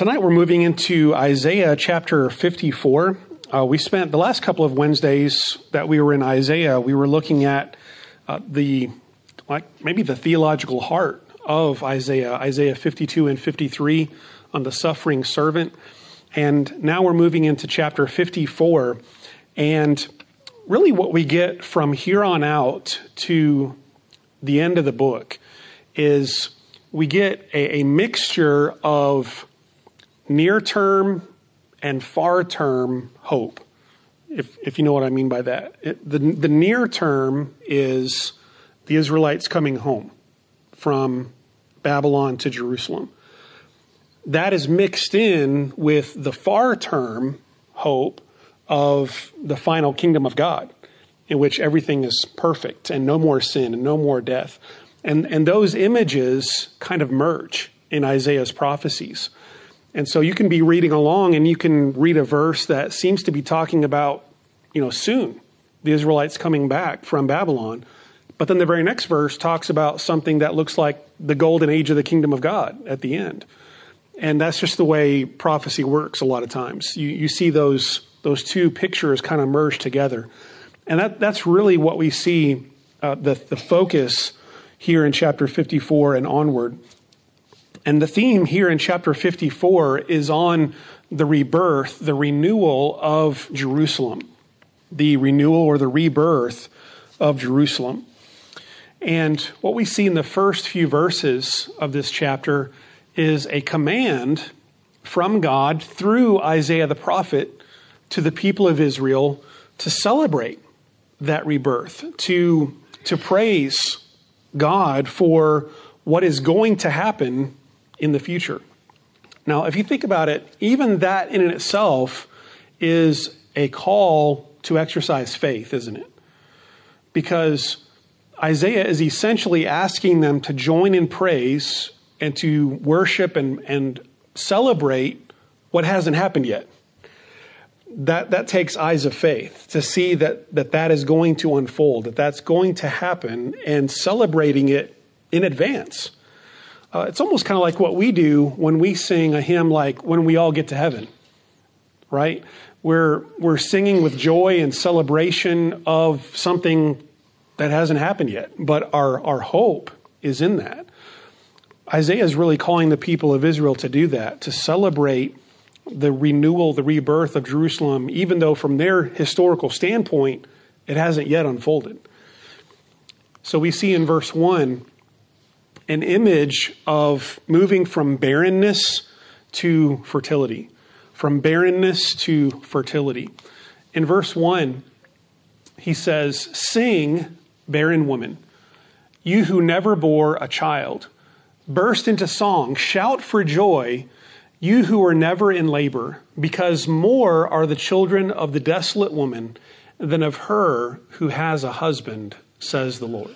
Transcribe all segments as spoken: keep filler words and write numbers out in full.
Tonight we're moving into Isaiah chapter fifty-four. Uh, we spent the last couple of Wednesdays that we were in Isaiah, we were looking at uh, the, like maybe the theological heart of Isaiah, Isaiah fifty-two and fifty-three on the suffering servant. And now we're moving into chapter fifty-four. And really what we get from here on out to the end of the book is we get a, a mixture of near-term and far-term hope, if if you know what I mean by that. It, the the near-term is the Israelites coming home from Babylon to Jerusalem. That is mixed in with the far-term hope of the final kingdom of God, in which everything is perfect and no more sin and no more death. And and those images kind of merge in Isaiah's prophecies. And so you can be reading along and you can read a verse that seems to be talking about, you know, soon the Israelites coming back from Babylon. But then the very next verse talks about something that looks like the golden age of the kingdom of God at the end. And that's just the way prophecy works a lot of times. You you see those those two pictures kind of merge together. And that that's really what we see uh, the, the focus here in chapter fifty-four and onward. And the theme here in chapter fifty-four is on the rebirth, the renewal of Jerusalem, the renewal or the rebirth of Jerusalem. And what we see in the first few verses of this chapter is a command from God through Isaiah the prophet to the people of Israel to celebrate that rebirth, to, to praise God for what is going to happen in the future. Now, if you think about it, even that in itself is a call to exercise faith, isn't it? Because Isaiah is essentially asking them to join in praise and to worship and, and celebrate what hasn't happened yet. That that takes eyes of faith to see that that, that is going to unfold, that that's going to happen, and celebrating it in advance. Uh, it's almost kind of like what we do when we sing a hymn like When We All Get to Heaven, right? We're, we're singing with joy and celebration of something that hasn't happened yet, but our, our hope is in that. Isaiah is really calling the people of Israel to do that, to celebrate the renewal, the rebirth of Jerusalem, even though from their historical standpoint, it hasn't yet unfolded. So we see in verse one, an image of moving from barrenness to fertility, from barrenness to fertility. In verse one, he says, "Sing, barren woman, you who never bore a child. Burst into song, shout for joy, you who are never in labor, because more are the children of the desolate woman than of her who has a husband, says the Lord."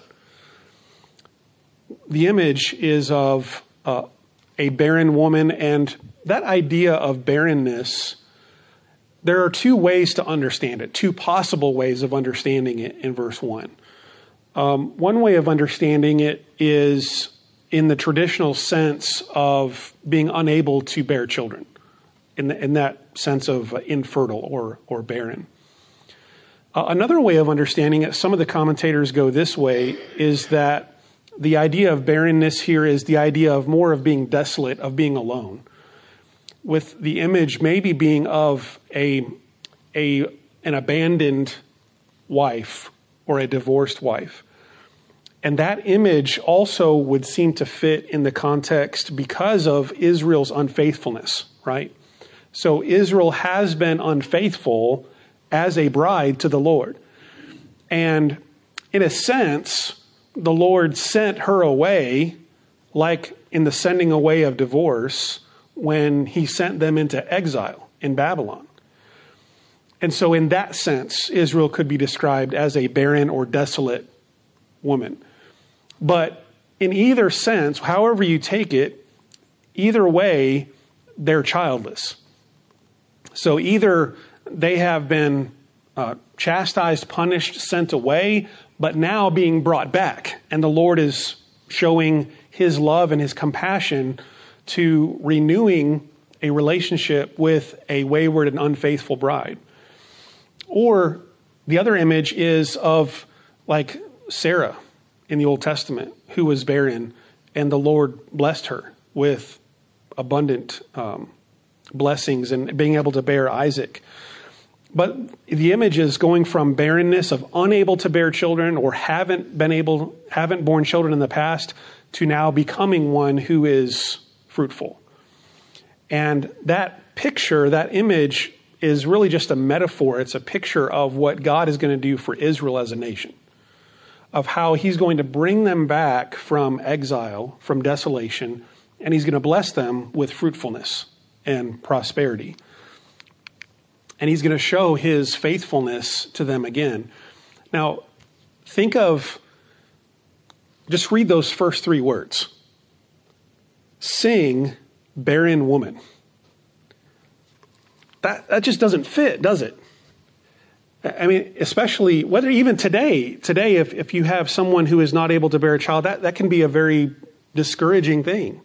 The image is of uh, a barren woman, and that idea of barrenness, there are two ways to understand it, two possible ways of understanding it in verse one. Um, one way of understanding it is in the traditional sense of being unable to bear children, in, the, in that sense of infertile or, or barren. Uh, another way of understanding it, some of the commentators go this way, is that the idea of barrenness here is the idea of more of being desolate, of being alone, with the image maybe being of a, a an abandoned wife or a divorced wife. And that image also would seem to fit in the context because of Israel's unfaithfulness, right? So Israel has been unfaithful as a bride to the Lord. And in a sense, the Lord sent her away, like in the sending away of divorce, when he sent them into exile in Babylon. And so in that sense, Israel could be described as a barren or desolate woman. But in either sense, however you take it, either way, they're childless. So either they have been uh, chastised, punished, sent away, but now being brought back. And the Lord is showing his love and his compassion to renewing a relationship with a wayward and unfaithful bride. Or the other image is of like Sarah in the Old Testament, who was barren, and the Lord blessed her with abundant um, blessings and being able to bear Isaac. But the image is going from barrenness of unable to bear children or haven't been able, haven't born children in the past, to now becoming one who is fruitful. And that picture, that image is really just a metaphor. It's a picture of what God is going to do for Israel as a nation, of how he's going to bring them back from exile, from desolation, and he's going to bless them with fruitfulness and prosperity. And he's going to show his faithfulness to them again. Now, think of, just read those first three words. Sing, barren woman. That that just doesn't fit, does it? I mean, especially, whether even today, today if, if you have someone who is not able to bear a child, that, that can be a very discouraging thing.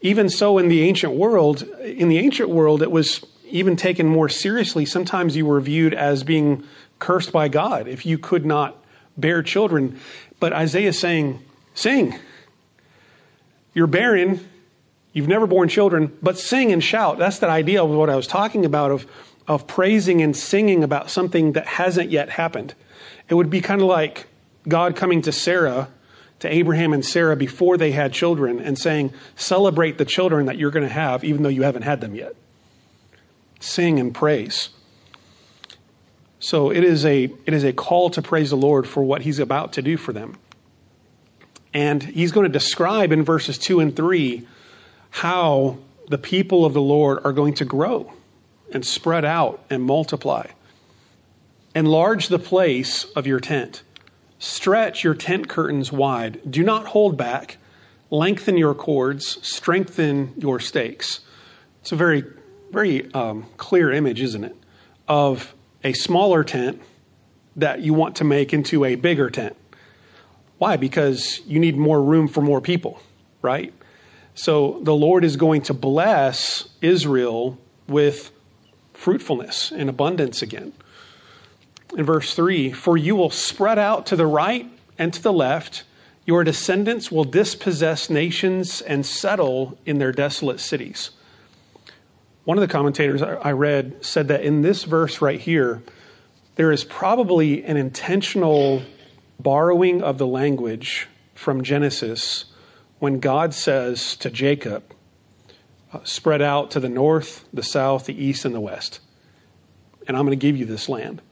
Even so, in the ancient world, in the ancient world, it was even taken more seriously. Sometimes you were viewed as being cursed by God if you could not bear children. But Isaiah is saying, sing. You're barren. You've never borne children, but sing and shout. That's that idea of what I was talking about, of, of praising and singing about something that hasn't yet happened. It would be kind of like God coming to Sarah, to Abraham and Sarah before they had children, and saying, celebrate the children that you're going to have, even though you haven't had them yet. Sing and praise. So it is a it is a call to praise the Lord for what he's about to do for them. And he's going to describe in verses two and three how the people of the Lord are going to grow and spread out and multiply. Enlarge the place of your tent. Stretch your tent curtains wide. Do not hold back. Lengthen your cords. Strengthen your stakes. It's a very Very um, clear image, isn't it, of a smaller tent that you want to make into a bigger tent. Why? Because you need more room for more people, right? So the Lord is going to bless Israel with fruitfulness and abundance again. In verse three, for you will spread out to the right and to the left. Your descendants will dispossess nations and settle in their desolate cities. One of the commentators I read said that in this verse right here, there is probably an intentional borrowing of the language from Genesis when God says to Jacob, spread out to the north, the south, the east, and the west, and I'm going to give you this land.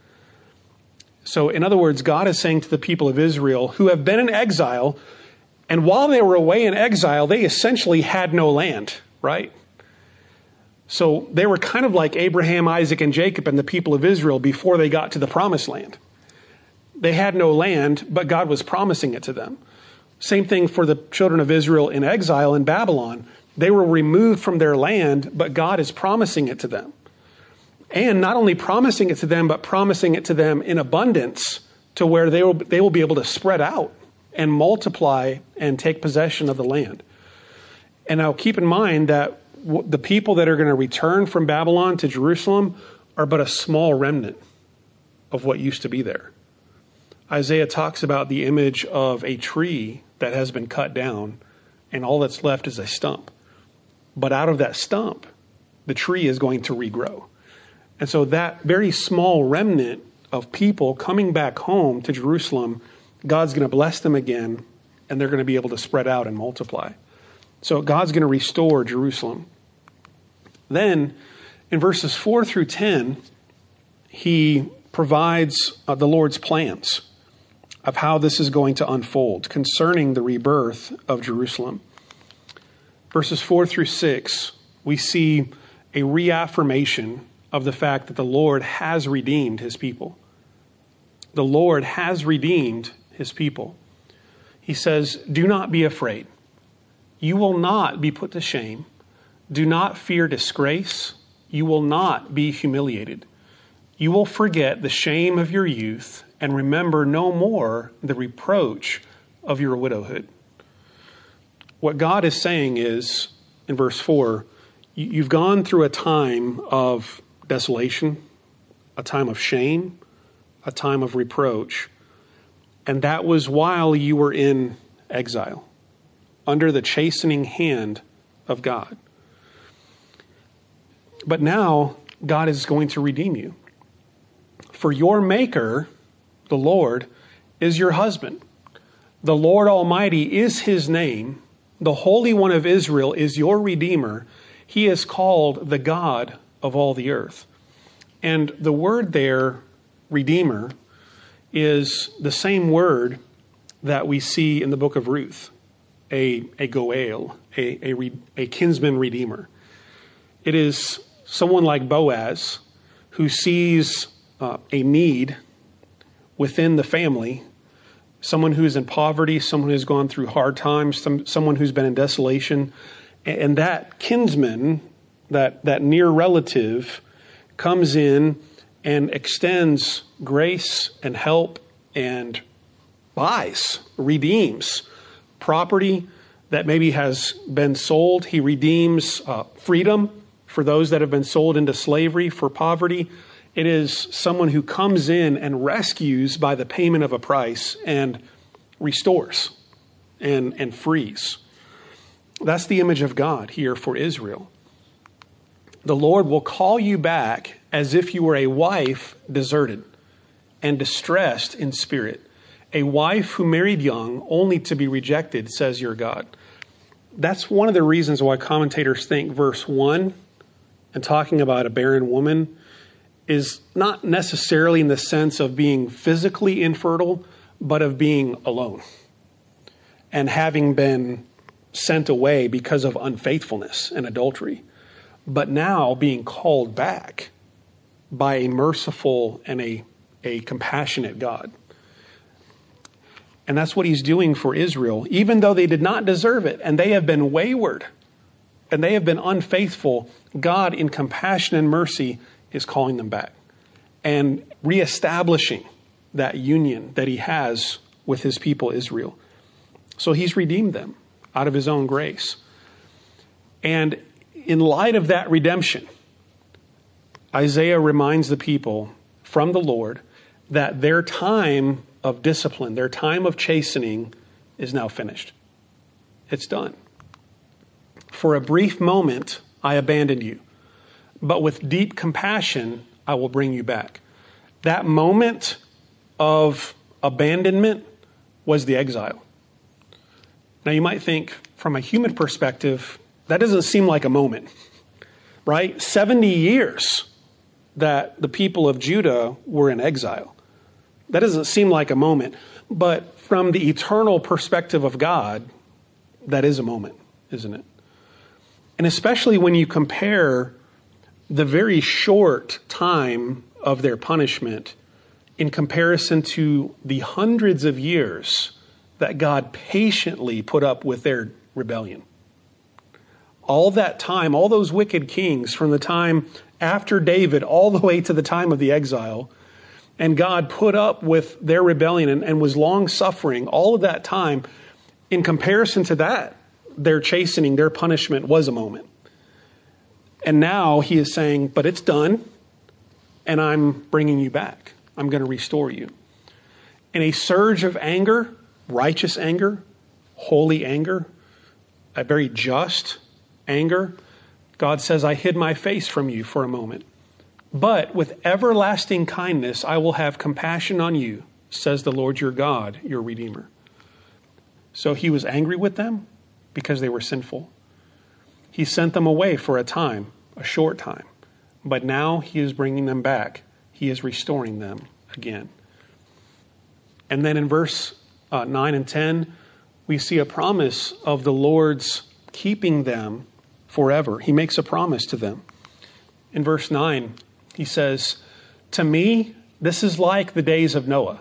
So in other words, God is saying to the people of Israel who have been in exile, and while they were away in exile, they essentially had no land, right? So they were kind of like Abraham, Isaac, and Jacob and the people of Israel before they got to the promised land. They had no land, but God was promising it to them. Same thing for the children of Israel in exile in Babylon. They were removed from their land, but God is promising it to them. And not only promising it to them, but promising it to them in abundance to where they will, they will be able to spread out and multiply and take possession of the land. And now keep in mind that the people that are going to return from Babylon to Jerusalem are but a small remnant of what used to be there. Isaiah talks about the image of a tree that has been cut down, and all that's left is a stump. But out of that stump, the tree is going to regrow. And so that very small remnant of people coming back home to Jerusalem, God's going to bless them again, and they're going to be able to spread out and multiply. So God's going to restore Jerusalem. Then in verses four through ten, he provides uh, the Lord's plans of how this is going to unfold concerning the rebirth of Jerusalem. Verses four through six, we see a reaffirmation of the fact that the Lord has redeemed his people. The Lord has redeemed his people. He says, do not be afraid. You will not be put to shame. Do not fear disgrace. You will not be humiliated. You will forget the shame of your youth and remember no more the reproach of your widowhood. What God is saying is, in verse four, You've gone through a time of desolation, a time of shame, a time of reproach. And that was while you were in exile, under the chastening hand of God. But now God is going to redeem you. For your Maker, the Lord, is your husband. The Lord Almighty is his name. The Holy One of Israel is your Redeemer. He is called the God of all the earth. And the word there, Redeemer, is the same word that we see in the book of Ruth, a, a goel, a, a, re, a kinsman redeemer. It is someone like Boaz who sees uh, a need within the family, someone who is in poverty, someone who has gone through hard times, some, someone who's been in desolation. And that kinsman, that, that near relative, comes in and extends grace and help and buys, redeems property that maybe has been sold. He redeems uh, freedom for those that have been sold into slavery, for poverty. It is someone who comes in and rescues by the payment of a price and restores and, and frees. That's the image of God here for Israel. The Lord will call you back as if you were a wife deserted and distressed in spirit, a wife who married young only to be rejected, says your God. That's one of the reasons why commentators think verse one and talking about a barren woman is not necessarily in the sense of being physically infertile, but of being alone and having been sent away because of unfaithfulness and adultery, but now being called back by a merciful and a, a compassionate God. And that's what he's doing for Israel, even though they did not deserve it, and they have been wayward, and they have been unfaithful. God, in compassion and mercy, is calling them back and reestablishing that union that he has with his people Israel. So he's redeemed them out of his own grace. And in light of that redemption, Isaiah reminds the people from the Lord that their time of discipline, their time of chastening, is now finished. It's done. For a brief moment, I abandoned you, but with deep compassion, I will bring you back. That moment of abandonment was the exile. Now, you might think, from a human perspective, that doesn't seem like a moment, right? seventy years that the people of Judah were in exile. That doesn't seem like a moment, but from the eternal perspective of God, that is a moment, isn't it? And especially when you compare the very short time of their punishment in comparison to the hundreds of years that God patiently put up with their rebellion. All that time, all those wicked kings from the time after David all the way to the time of the exile, and God put up with their rebellion and, and was long suffering all of that time. In comparison to that, their chastening, their punishment was a moment. And now he is saying, but it's done, and I'm bringing you back. I'm going to restore you. In a surge of anger, righteous anger, holy anger, a very just anger, God says, I hid my face from you for a moment, but with everlasting kindness, I will have compassion on you, says the Lord your God, your Redeemer. So he was angry with them because they were sinful. He sent them away for a time, a short time, but now he is bringing them back. He is restoring them again. And then in verse Uh, nine and ten, we see a promise of the Lord's keeping them forever. He makes a promise to them. In verse nine, he says, to me, this is like the days of Noah,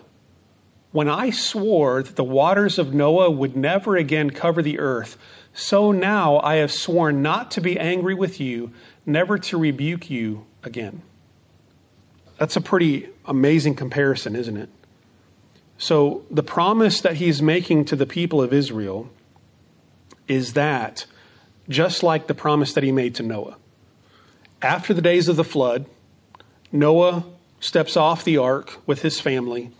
when I swore that the waters of Noah would never again cover the earth. So now I have sworn not to be angry with you, never to rebuke you again. That's a pretty amazing comparison, isn't it? So the promise that he's making to the people of Israel is that, just like the promise that he made to Noah, after the days of the flood, Noah steps off the ark with his family,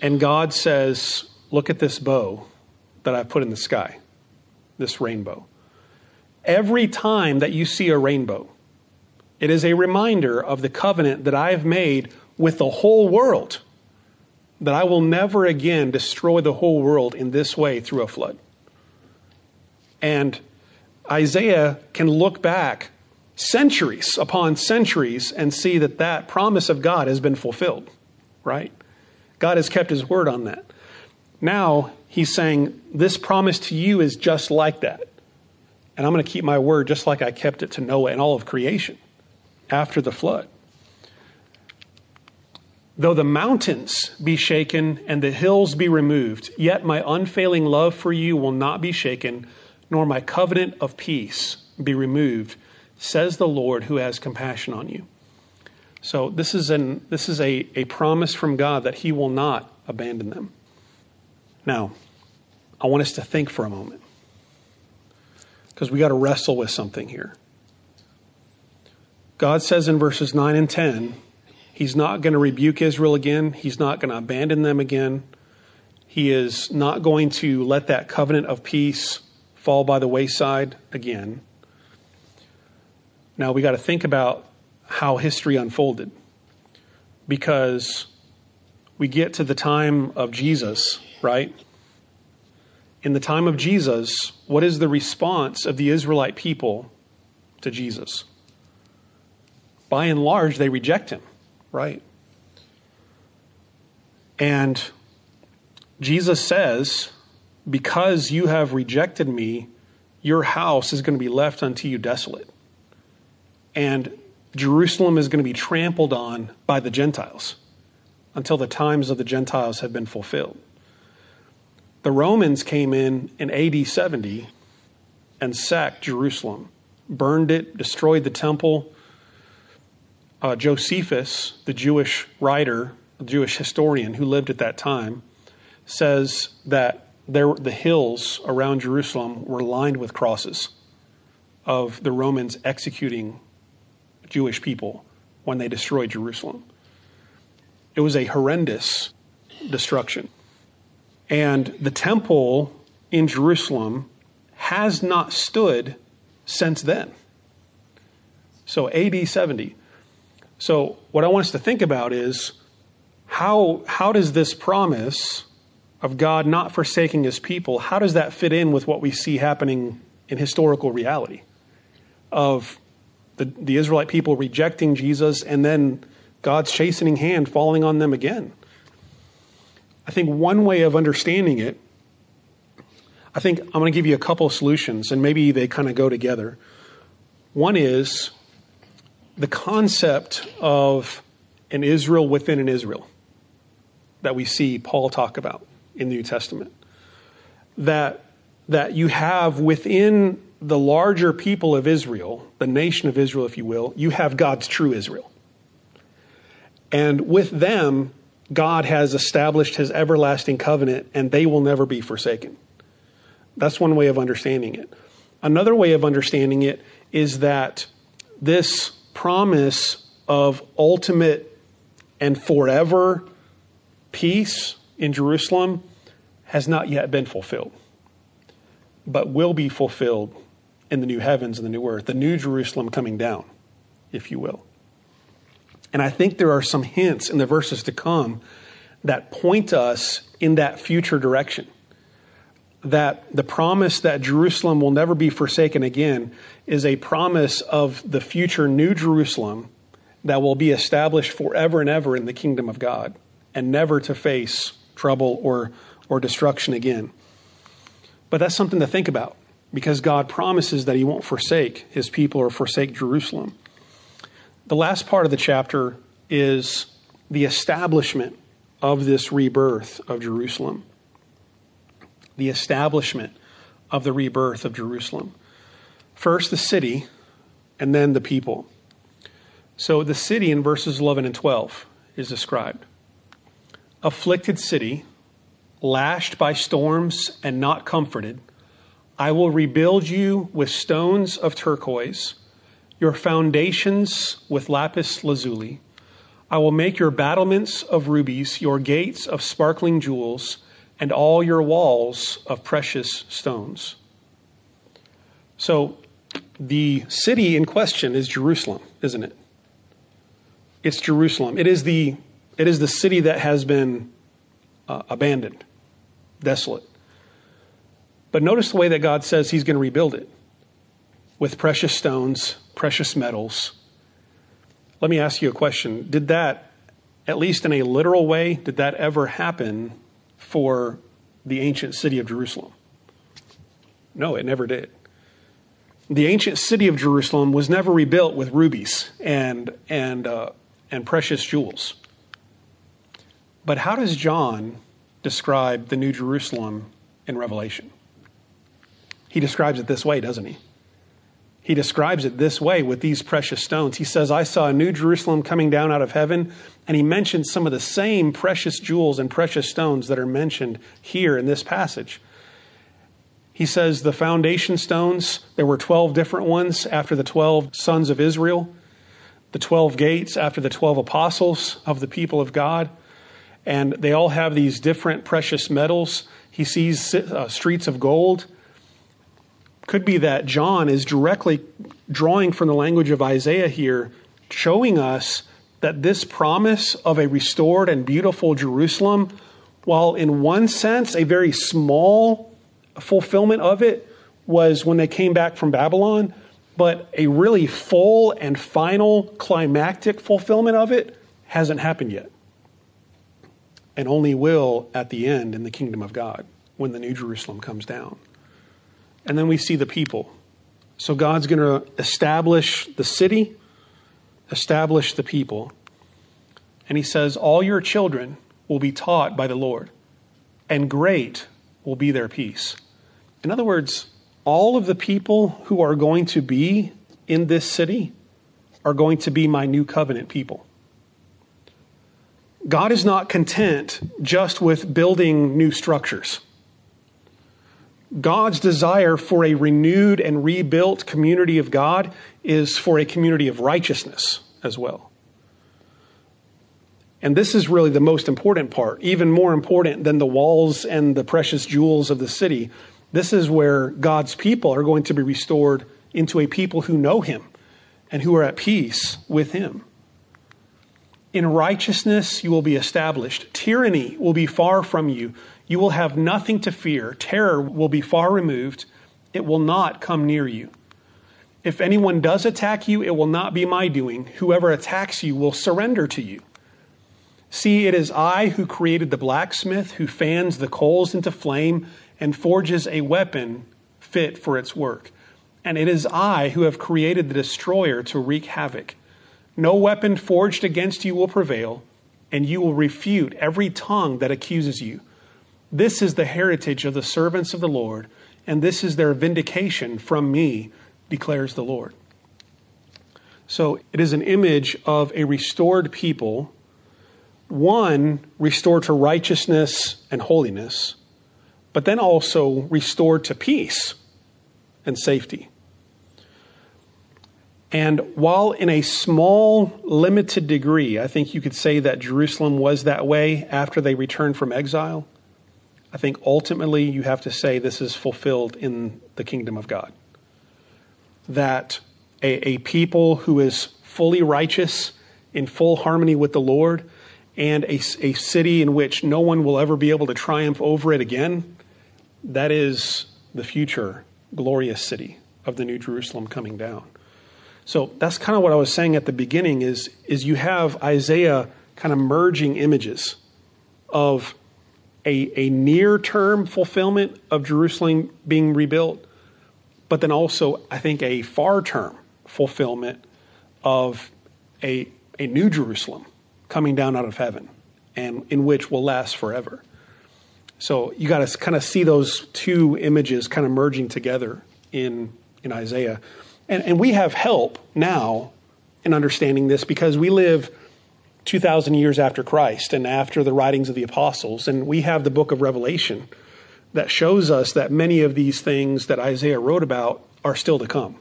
and God says, look at this bow that I put in the sky, this rainbow. Every time that you see a rainbow, it is a reminder of the covenant that I have made with the whole world, that I will never again destroy the whole world in this way through a flood. And Isaiah can look back centuries upon centuries and see that that promise of God has been fulfilled, right? God has kept his word on that. Now he's saying, this promise to you is just like that. And I'm going to keep my word just like I kept it to Noah and all of creation after the flood. Though the mountains be shaken and the hills be removed, yet my unfailing love for you will not be shaken, nor my covenant of peace be removed, says the Lord who has compassion on you. So this is an this is a, a promise from God that he will not abandon them. Now, I want us to think for a moment, because we got to wrestle with something here. God says in verses nine and ten, he's not going to rebuke Israel again. He's not going to abandon them again. He is not going to let that covenant of peace fall by the wayside again. Now we got to think about how history unfolded, because we get to the time of Jesus, right? In the time of Jesus, what is the response of the Israelite people to Jesus? By and large, they reject him, right? And Jesus says, because you have rejected me, your house is going to be left unto you desolate. And Jerusalem is going to be trampled on by the Gentiles until the times of the Gentiles have been fulfilled. The Romans came in in A D seventy and sacked Jerusalem, burned it, destroyed the temple. Uh, Josephus, the Jewish writer, the Jewish historian who lived at that time, says that there, the hills around Jerusalem were lined with crosses of the Romans executing Jewish people when they destroyed Jerusalem. It was a horrendous destruction. And the temple in Jerusalem has not stood since then. So A D seventy. So what I want us to think about is how, how does this promise of God not forsaking his people, how does that fit in with what we see happening in historical reality of the, the Israelite people rejecting Jesus and then God's chastening hand falling on them again? I think one way of understanding it, I think I'm going to give you a couple of solutions, and maybe they kind of go together. One is the concept of an Israel within an Israel that we see Paul talk about in the New Testament. That, that you have within the larger people of Israel, the nation of Israel, if you will, you have God's true Israel. And with them, God has established his everlasting covenant, and they will never be forsaken. That's one way of understanding it. Another way of understanding it is that this promise of ultimate and forever peace in Jerusalem has not yet been fulfilled, but will be fulfilled in the new heavens and the new earth, the new Jerusalem coming down, if you will. And I think there are some hints in the verses to come that point us in that future direction. That the promise that Jerusalem will never be forsaken again is a promise of the future new Jerusalem that will be established forever and ever in the kingdom of God and never to face trouble or, or destruction again. But that's something to think about, because God promises that he won't forsake his people or forsake Jerusalem. The last part of the chapter is the establishment of this rebirth of Jerusalem. The establishment of the rebirth of Jerusalem. First the city, and then the people. So the city in verses eleven and twelve is described. Afflicted city, lashed by storms and not comforted, I will rebuild you with stones of turquoise, your foundations with lapis lazuli. I will make your battlements of rubies, your gates of sparkling jewels, and all your walls of precious stones. So the city in question is Jerusalem, isn't it? It's Jerusalem. It is the, it is the city that has been uh, abandoned, desolate. But notice the way that God says he's going to rebuild it. With precious stones, precious metals. Let me ask you a question. Did that, at least in a literal way, did that ever happen for the ancient city of Jerusalem? No, it never did. The ancient city of Jerusalem was never rebuilt with rubies and and uh, and precious jewels. But how does John describe the New Jerusalem in Revelation? He describes it this way, doesn't he? He describes it this way with these precious stones. He says, I saw a new Jerusalem coming down out of heaven. And he mentions some of the same precious jewels and precious stones that are mentioned here in this passage. He says the foundation stones, there were twelve different ones after the twelve sons of Israel, the twelve gates after the twelve apostles of the people of God. And they all have these different precious metals. He sees uh, streets of gold. Could be that John is directly drawing from the language of Isaiah here, showing us that this promise of a restored and beautiful Jerusalem, while in one sense a very small fulfillment of it was when they came back from Babylon, but a really full and final climactic fulfillment of it hasn't happened yet. And only will at the end in the kingdom of God when the new Jerusalem comes down. And then we see the people. So God's going to establish the city, establish the people. And he says, all your children will be taught by the Lord, and great will be their peace. In other words, all of the people who are going to be in this city are going to be my new covenant people. God is not content just with building new structures. God's desire for a renewed and rebuilt community of God is for a community of righteousness as well. And this is really the most important part, even more important than the walls and the precious jewels of the city. This is where God's people are going to be restored into a people who know him and who are at peace with him. In righteousness, you will be established. Tyranny will be far from you. You will have nothing to fear. Terror will be far removed. It will not come near you. If anyone does attack you, it will not be my doing. Whoever attacks you will surrender to you. See, it is I who created the blacksmith, who fans the coals into flame and forges a weapon fit for its work. And it is I who have created the destroyer to wreak havoc. No weapon forged against you will prevail, and you will refute every tongue that accuses you. This is the heritage of the servants of the Lord, and this is their vindication from me, declares the Lord. So it is an image of a restored people, one restored to righteousness and holiness, but then also restored to peace and safety. And while in a small, limited degree, I think you could say that Jerusalem was that way after they returned from exile, I think ultimately you have to say this is fulfilled in the kingdom of God. That a, a people who is fully righteous, in full harmony with the Lord, and a, a city in which no one will ever be able to triumph over it again, that is the future glorious city of the New Jerusalem coming down. So that's kind of what I was saying at the beginning is, is you have Isaiah kind of merging images of A, a near-term fulfillment of Jerusalem being rebuilt, but then also, I think, a far-term fulfillment of a, a new Jerusalem coming down out of heaven and in which will last forever. So you got to kind of see those two images kind of merging together in, in Isaiah. And, and we have help now in understanding this because we live two thousand years after Christ and after the writings of the apostles. And we have the book of Revelation that shows us that many of these things that Isaiah wrote about are still to come.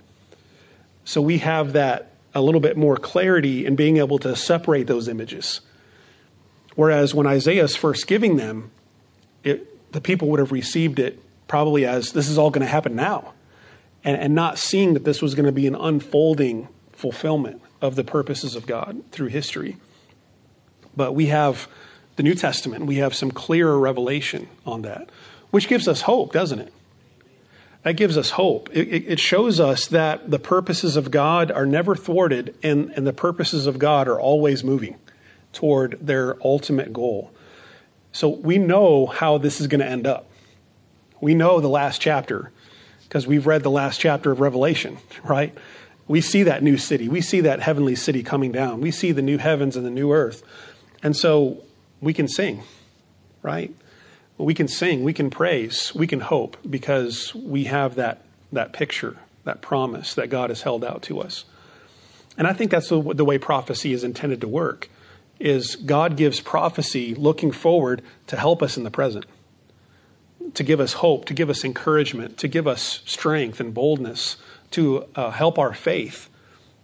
So we have that a little bit more clarity in being able to separate those images. Whereas when Isaiah's first giving them, it, the people would have received it probably as this is all going to happen now, and, and not seeing that this was going to be an unfolding fulfillment of the purposes of God through history. But we have the New Testament. We have some clearer revelation on that, which gives us hope, doesn't it? That gives us hope. It, it shows us that the purposes of God are never thwarted, and, and the purposes of God are always moving toward their ultimate goal. So we know how this is going to end up. We know the last chapter because we've read the last chapter of Revelation, right? We see that new city. We see that heavenly city coming down. We see the new heavens and the new earth. And so we can sing, right? We can sing, we can praise, we can hope because we have that that picture, that promise that God has held out to us. And I think that's the, the way prophecy is intended to work, is God gives prophecy looking forward to help us in the present, to give us hope, to give us encouragement, to give us strength and boldness, to uh, help our faith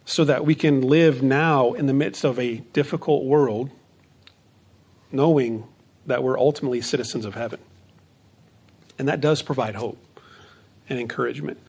so that we can live now in the midst of a difficult world, knowing that we're ultimately citizens of heaven. And that does provide hope and encouragement.